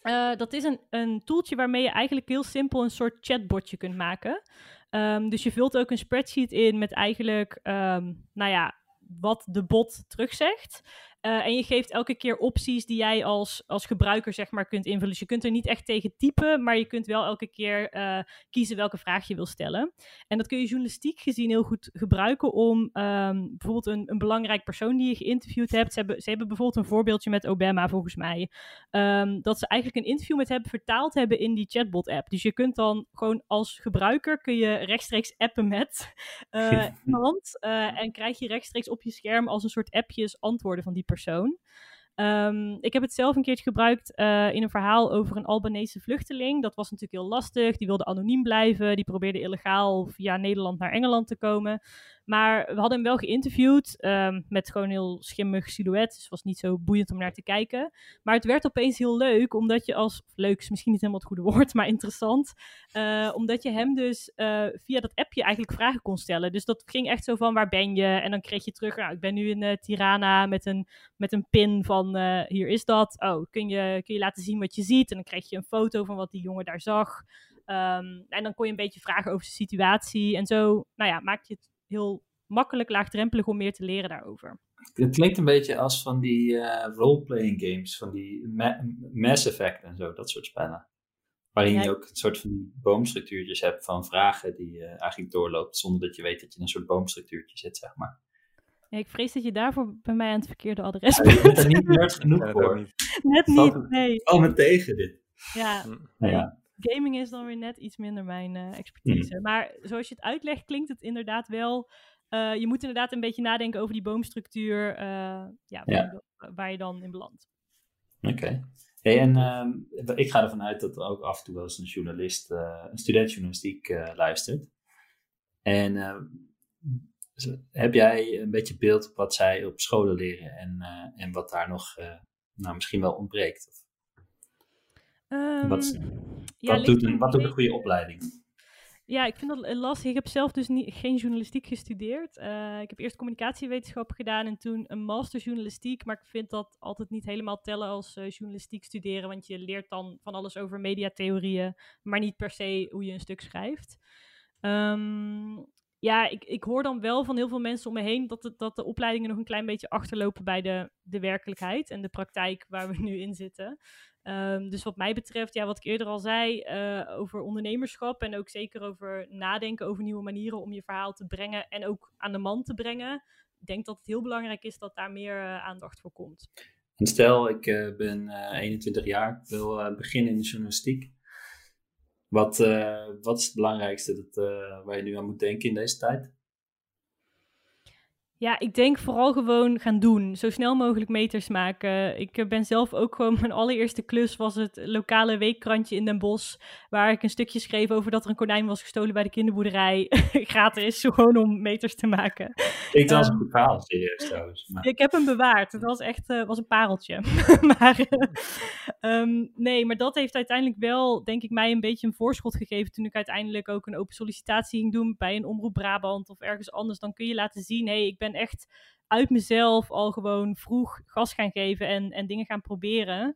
Uh, dat is een, een tooltje waarmee je eigenlijk heel simpel een soort chatbotje kunt maken. Um, dus je vult ook een spreadsheet in met eigenlijk, um, nou ja, wat de bot terugzegt. Uh, en je geeft elke keer opties die jij als, als gebruiker zeg maar kunt invullen. Dus je kunt er niet echt tegen typen, maar je kunt wel elke keer uh, kiezen welke vraag je wil stellen. En dat kun je journalistiek gezien heel goed gebruiken om um, bijvoorbeeld een, een belangrijk persoon die je geïnterviewd hebt. Ze hebben, ze hebben bijvoorbeeld een voorbeeldje met Obama volgens mij. Um, dat ze eigenlijk een interview met hebben vertaald hebben in die chatbot app. Dus je kunt dan gewoon als gebruiker kun je rechtstreeks appen met uh, iemand. Uh, en krijg je rechtstreeks op je scherm als een soort appjes antwoorden van die persoon. Um, ik heb het zelf een keertje gebruikt uh, in een verhaal over een Albanese vluchteling. Dat was natuurlijk heel lastig. Die wilde anoniem blijven. Die probeerde illegaal via Nederland naar Engeland te komen. Maar we hadden hem wel geïnterviewd um, met gewoon een heel schimmig silhouet. Dus het was niet zo boeiend om naar te kijken. Maar het werd opeens heel leuk, omdat je als... Leuk is misschien niet helemaal het goede woord, maar interessant. Uh, omdat je hem dus uh, via dat appje eigenlijk vragen kon stellen. Dus dat ging echt zo van, waar ben je? En dan kreeg je terug, nou, ik ben nu in uh, Tirana met een, met een pin van, uh, hier is dat. Oh, kun je, kun je laten zien wat je ziet? En dan kreeg je een foto van wat die jongen daar zag. Um, en dan kon je een beetje vragen over zijn situatie. En zo, nou ja, maak je het heel makkelijk laagdrempelig om meer te leren daarover. Het klinkt een beetje als van die uh, role-playing games, van die ma- Mass Effect en zo, dat soort spellen. Waarin ja. je ook een soort van boomstructuurtjes hebt van vragen die uh, eigenlijk doorloopt, zonder dat je weet dat je in een soort boomstructuurtje zit, zeg maar. Ja, ik vrees dat je daarvoor bij mij aan het verkeerde adres bent. Ja, je bent er niet nerd genoeg ja, voor. Niet. Net niet, valt, nee. Al me tegen dit. Ja, nou, ja. Gaming is dan weer net iets minder mijn uh, expertise. Mm. Maar zoals je het uitlegt, klinkt het inderdaad wel... Uh, je moet inderdaad een beetje nadenken over die boomstructuur... Uh, ja, ja. waar je dan in belandt. Oké. Okay. Hey, en uh, ik ga ervan uit dat er ook af en toe wel eens een journalist... Uh, een student journalistiek uh, luistert. En uh, heb jij een beetje beeld op wat zij op scholen leren... en, uh, en wat daar nog uh, nou, misschien wel ontbreekt... Um, wat ja, wat, doet, een, wat doet een goede opleiding? Ja, ik vind dat lastig. Ik heb zelf dus niet, geen journalistiek gestudeerd. Uh, ik heb eerst communicatiewetenschap gedaan en toen een master journalistiek. Maar ik vind dat altijd niet helemaal tellen als uh, journalistiek studeren. Want je leert dan van alles over mediatheorieën, maar niet per se hoe je een stuk schrijft. Um, ja, ik, ik hoor dan wel van heel veel mensen om me heen dat, het, dat de opleidingen nog een klein beetje achterlopen bij de, de werkelijkheid en de praktijk waar we nu in zitten. Um, dus wat mij betreft, ja, wat ik eerder al zei uh, over ondernemerschap en ook zeker over nadenken over nieuwe manieren om je verhaal te brengen en ook aan de man te brengen. Ik denk dat het heel belangrijk is dat daar meer uh, aandacht voor komt. En stel, ik uh, ben uh, eenentwintig jaar, wil uh, beginnen in de journalistiek. Wat, uh, wat is het belangrijkste dat, uh, waar je nu aan moet denken in deze tijd? Ja, ik denk vooral gewoon gaan doen. Zo snel mogelijk meters maken. Ik ben zelf ook gewoon... Mijn allereerste klus was het lokale weekkrantje in Den Bosch, waar ik een stukje schreef over dat er een konijn was gestolen bij de kinderboerderij. Gratis, gewoon om meters te maken. Ik was um, een goed verhaal, serieus trouwens. Maar... Ik heb hem bewaard. Het was echt uh, was een pareltje. maar, uh, um, nee, maar dat heeft uiteindelijk wel, denk ik, mij een beetje een voorschot gegeven toen ik uiteindelijk ook een open sollicitatie ging doen bij een Omroep Brabant of ergens anders. Dan kun je laten zien, hé, hey, ik ben echt uit mezelf al gewoon vroeg gas gaan geven en, en dingen gaan proberen.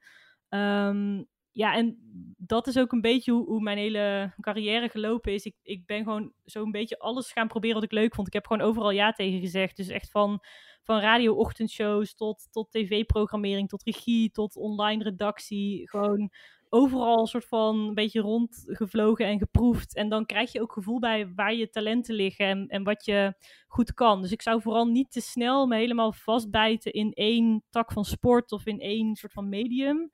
Um, ja, en dat is ook een beetje hoe, hoe mijn hele carrière gelopen is. Ik, ik ben gewoon zo'n beetje alles gaan proberen wat ik leuk vond. Ik heb gewoon overal ja tegen gezegd. Dus echt van, van radio-ochtendshows tot, tot tv-programmering, tot regie, tot online redactie. Gewoon overal een soort van een beetje rondgevlogen en geproefd. En dan krijg je ook gevoel bij waar je talenten liggen en, en wat je goed kan. Dus ik zou vooral niet te snel me helemaal vastbijten in één tak van sport of in één soort van medium.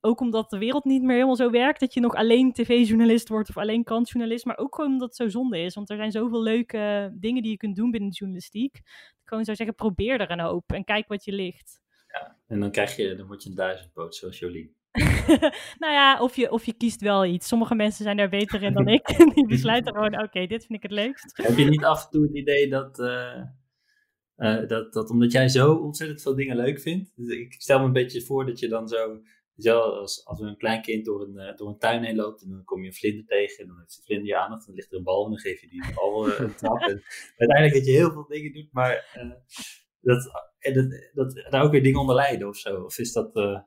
Ook omdat de wereld niet meer helemaal zo werkt dat je nog alleen tv-journalist wordt of alleen krantjournalist. Maar ook gewoon omdat het zo zonde is. Want er zijn zoveel leuke dingen die je kunt doen binnen de journalistiek. Ik gewoon zou zeggen, probeer er een hoop en kijk wat je ligt. Ja, en dan krijg je, dan word je een duizendpoot zoals Jolien. nou ja, of je, of je kiest wel iets. Sommige mensen zijn daar beter in dan ik. En die besluiten gewoon, oké, okay, dit vind ik het leukst. Heb je niet af en toe het idee dat, uh, uh, dat, dat omdat jij zo ontzettend veel dingen leuk vindt. Dus ik stel me een beetje voor dat je dan zo, als, als een klein kind door een, door een tuin heen loopt. En dan kom je een vlinder tegen en dan heeft die vlinder je aandacht. En dan ligt er een bal en dan geef je die bal uh, een trap. En uiteindelijk dat je heel veel dingen doet, maar uh, dat, dat, dat daar ook weer dingen onder lijden of zo. Of is dat... Uh,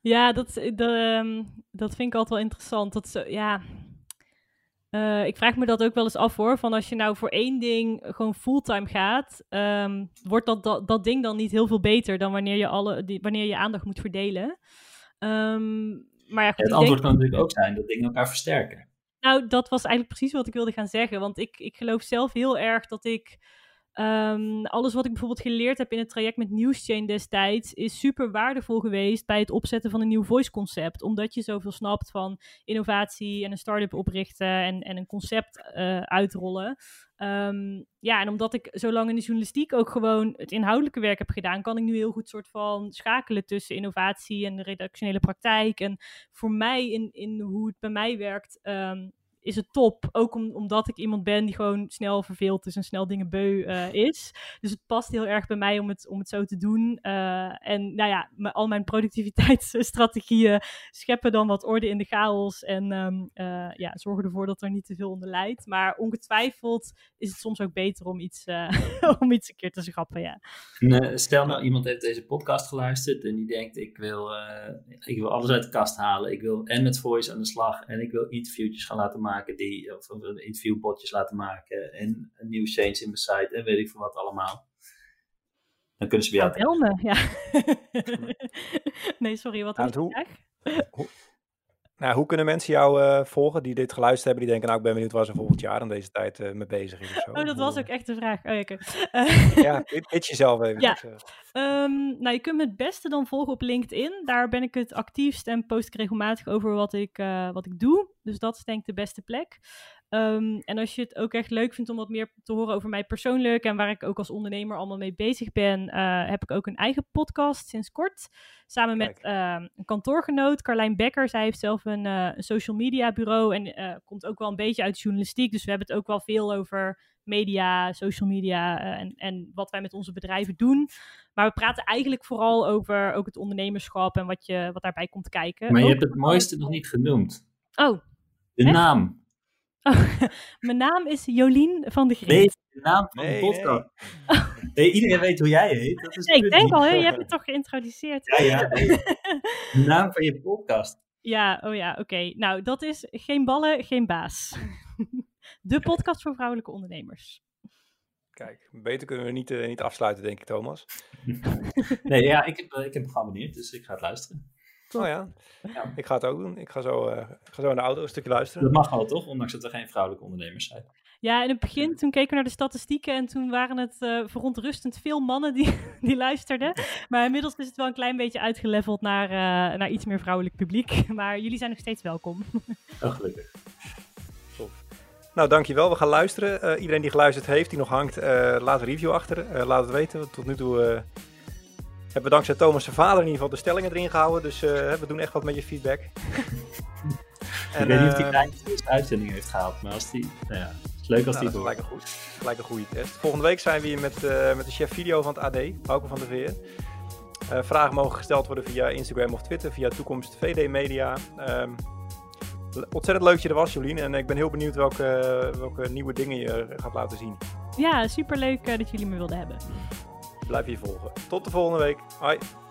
Ja, dat, de, dat vind ik altijd wel interessant. Dat zo, ja. uh, ik vraag me dat ook wel eens af hoor. Van als je nou voor één ding gewoon fulltime gaat, um, wordt dat, dat, dat ding dan niet heel veel beter dan wanneer je, alle, die, wanneer je aandacht moet verdelen. Um, maar ja, goed, ja, het antwoord denk, kan natuurlijk ook zijn dat dingen elkaar versterken. Nou, dat was eigenlijk precies wat ik wilde gaan zeggen. Want ik, ik geloof zelf heel erg dat ik... Um, alles wat ik bijvoorbeeld geleerd heb in het traject met Newschain destijds is super waardevol geweest bij het opzetten van een nieuw voice concept, omdat je zoveel snapt van innovatie en een start-up oprichten en, en een concept uh, uitrollen. Um, ja, en omdat ik zo lang in de journalistiek ook gewoon het inhoudelijke werk heb gedaan, kan ik nu heel goed soort van schakelen tussen innovatie en de redactionele praktijk. En voor mij, in, in hoe het bij mij werkt... Um, is het top, ook om, omdat ik iemand ben die gewoon snel verveeld is en snel dingen beu uh, is. Dus het past heel erg bij mij om het, om het zo te doen. Uh, en nou ja, m- al mijn productiviteitsstrategieën scheppen dan wat orde in de chaos en um, uh, ja, zorgen ervoor dat er niet te veel onder lijdt. Maar ongetwijfeld is het soms ook beter om iets, uh, om iets een keer te schrappen, ja. Nee, stel nou, iemand heeft deze podcast geluisterd en die denkt, ik wil, uh, ik wil alles uit de kast halen. Ik wil en met voice aan de slag en ik wil interviewtjes gaan laten maken. Die, of interviewbotjes laten maken en een nieuw change in mijn site en weet ik veel wat allemaal. Dan kunnen ze bij jou ja, bel me, ja. nee, sorry, wat nou, was hoe, hoe, nou, hoe kunnen mensen jou uh, volgen die dit geluisterd hebben, die denken, nou, ik ben benieuwd waar ze volgend jaar aan deze tijd uh, mee bezig is of zo. Oh, dat was ook echt de vraag. Oh, okay. uh, ja, pitch jezelf even. Ja. Um, nou, je kunt me het beste dan volgen op LinkedIn. Daar ben ik het actiefst en post ik regelmatig over wat ik, uh, wat ik doe. Dus dat is denk ik de beste plek. Um, en als je het ook echt leuk vindt om wat meer te horen over mij persoonlijk en waar ik ook als ondernemer allemaal mee bezig ben, uh, heb ik ook een eigen podcast sinds kort. Samen met uh, een kantoorgenoot, Carlijn Becker. Zij heeft zelf een, uh, een social media bureau en uh, komt ook wel een beetje uit journalistiek. Dus we hebben het ook wel veel over media, social media uh, en, en wat wij met onze bedrijven doen. Maar we praten eigenlijk vooral over ook het ondernemerschap en wat, je, wat daarbij komt kijken. Maar je ook, hebt het mooiste nog niet genoemd. Oh. De echt? Naam. Oh, mijn naam is Jolien van de Griet. Nee, de naam van de podcast. Nee, nee. nee iedereen weet hoe jij heet. Dat is nee, ik denk al, hè, je hebt me toch geïntroduceerd. Ja, ja. Nee. De naam van je podcast. Ja, oh ja, oké. Okay. Nou, dat is Geen Ballen, Geen Baas. De podcast voor vrouwelijke ondernemers. Kijk, beter kunnen we niet, uh, niet afsluiten, denk ik, Thomas. Nee, ja, ik heb, ik heb geabonneerd, dus ik ga het luisteren. Oh ja. ja, ik ga het ook doen. Ik ga zo, uh, ga zo in de auto een stukje luisteren. Dat mag wel, toch? Ondanks dat er geen vrouwelijke ondernemers zijn. Ja, in het begin, toen keken we naar de statistieken en toen waren het uh, verontrustend veel mannen die, die luisterden. Maar inmiddels is het wel een klein beetje uitgeleveld naar, uh, naar iets meer vrouwelijk publiek. Maar jullie zijn nog steeds welkom. Oh, gelukkig. Top. Nou, dankjewel. We gaan luisteren. Uh, iedereen die geluisterd heeft, die nog hangt, uh, laat een review achter. Uh, laat het weten. Tot nu toe... Uh... hebben we dankzij Thomas' vader in ieder geval de stellingen erin gehouden. Dus uh, we doen echt wat met je feedback. en, ik weet niet of hij de eerste uitzending heeft gehaald. Maar als die, nou ja, het is leuk als nou, die door. Dat is gelijk, gelijk een goede test. Volgende week zijn we hier met, uh, met de chef video van het A D, Hauke van der Veer. Uh, vragen mogen gesteld worden via Instagram of Twitter. Via Toekomst V D Media. Um, ontzettend leuk dat je er was, Jolien. En ik ben heel benieuwd welke, welke nieuwe dingen je gaat laten zien. Ja, superleuk dat jullie me wilden hebben. Blijf je volgen. Tot de volgende week. Hoi.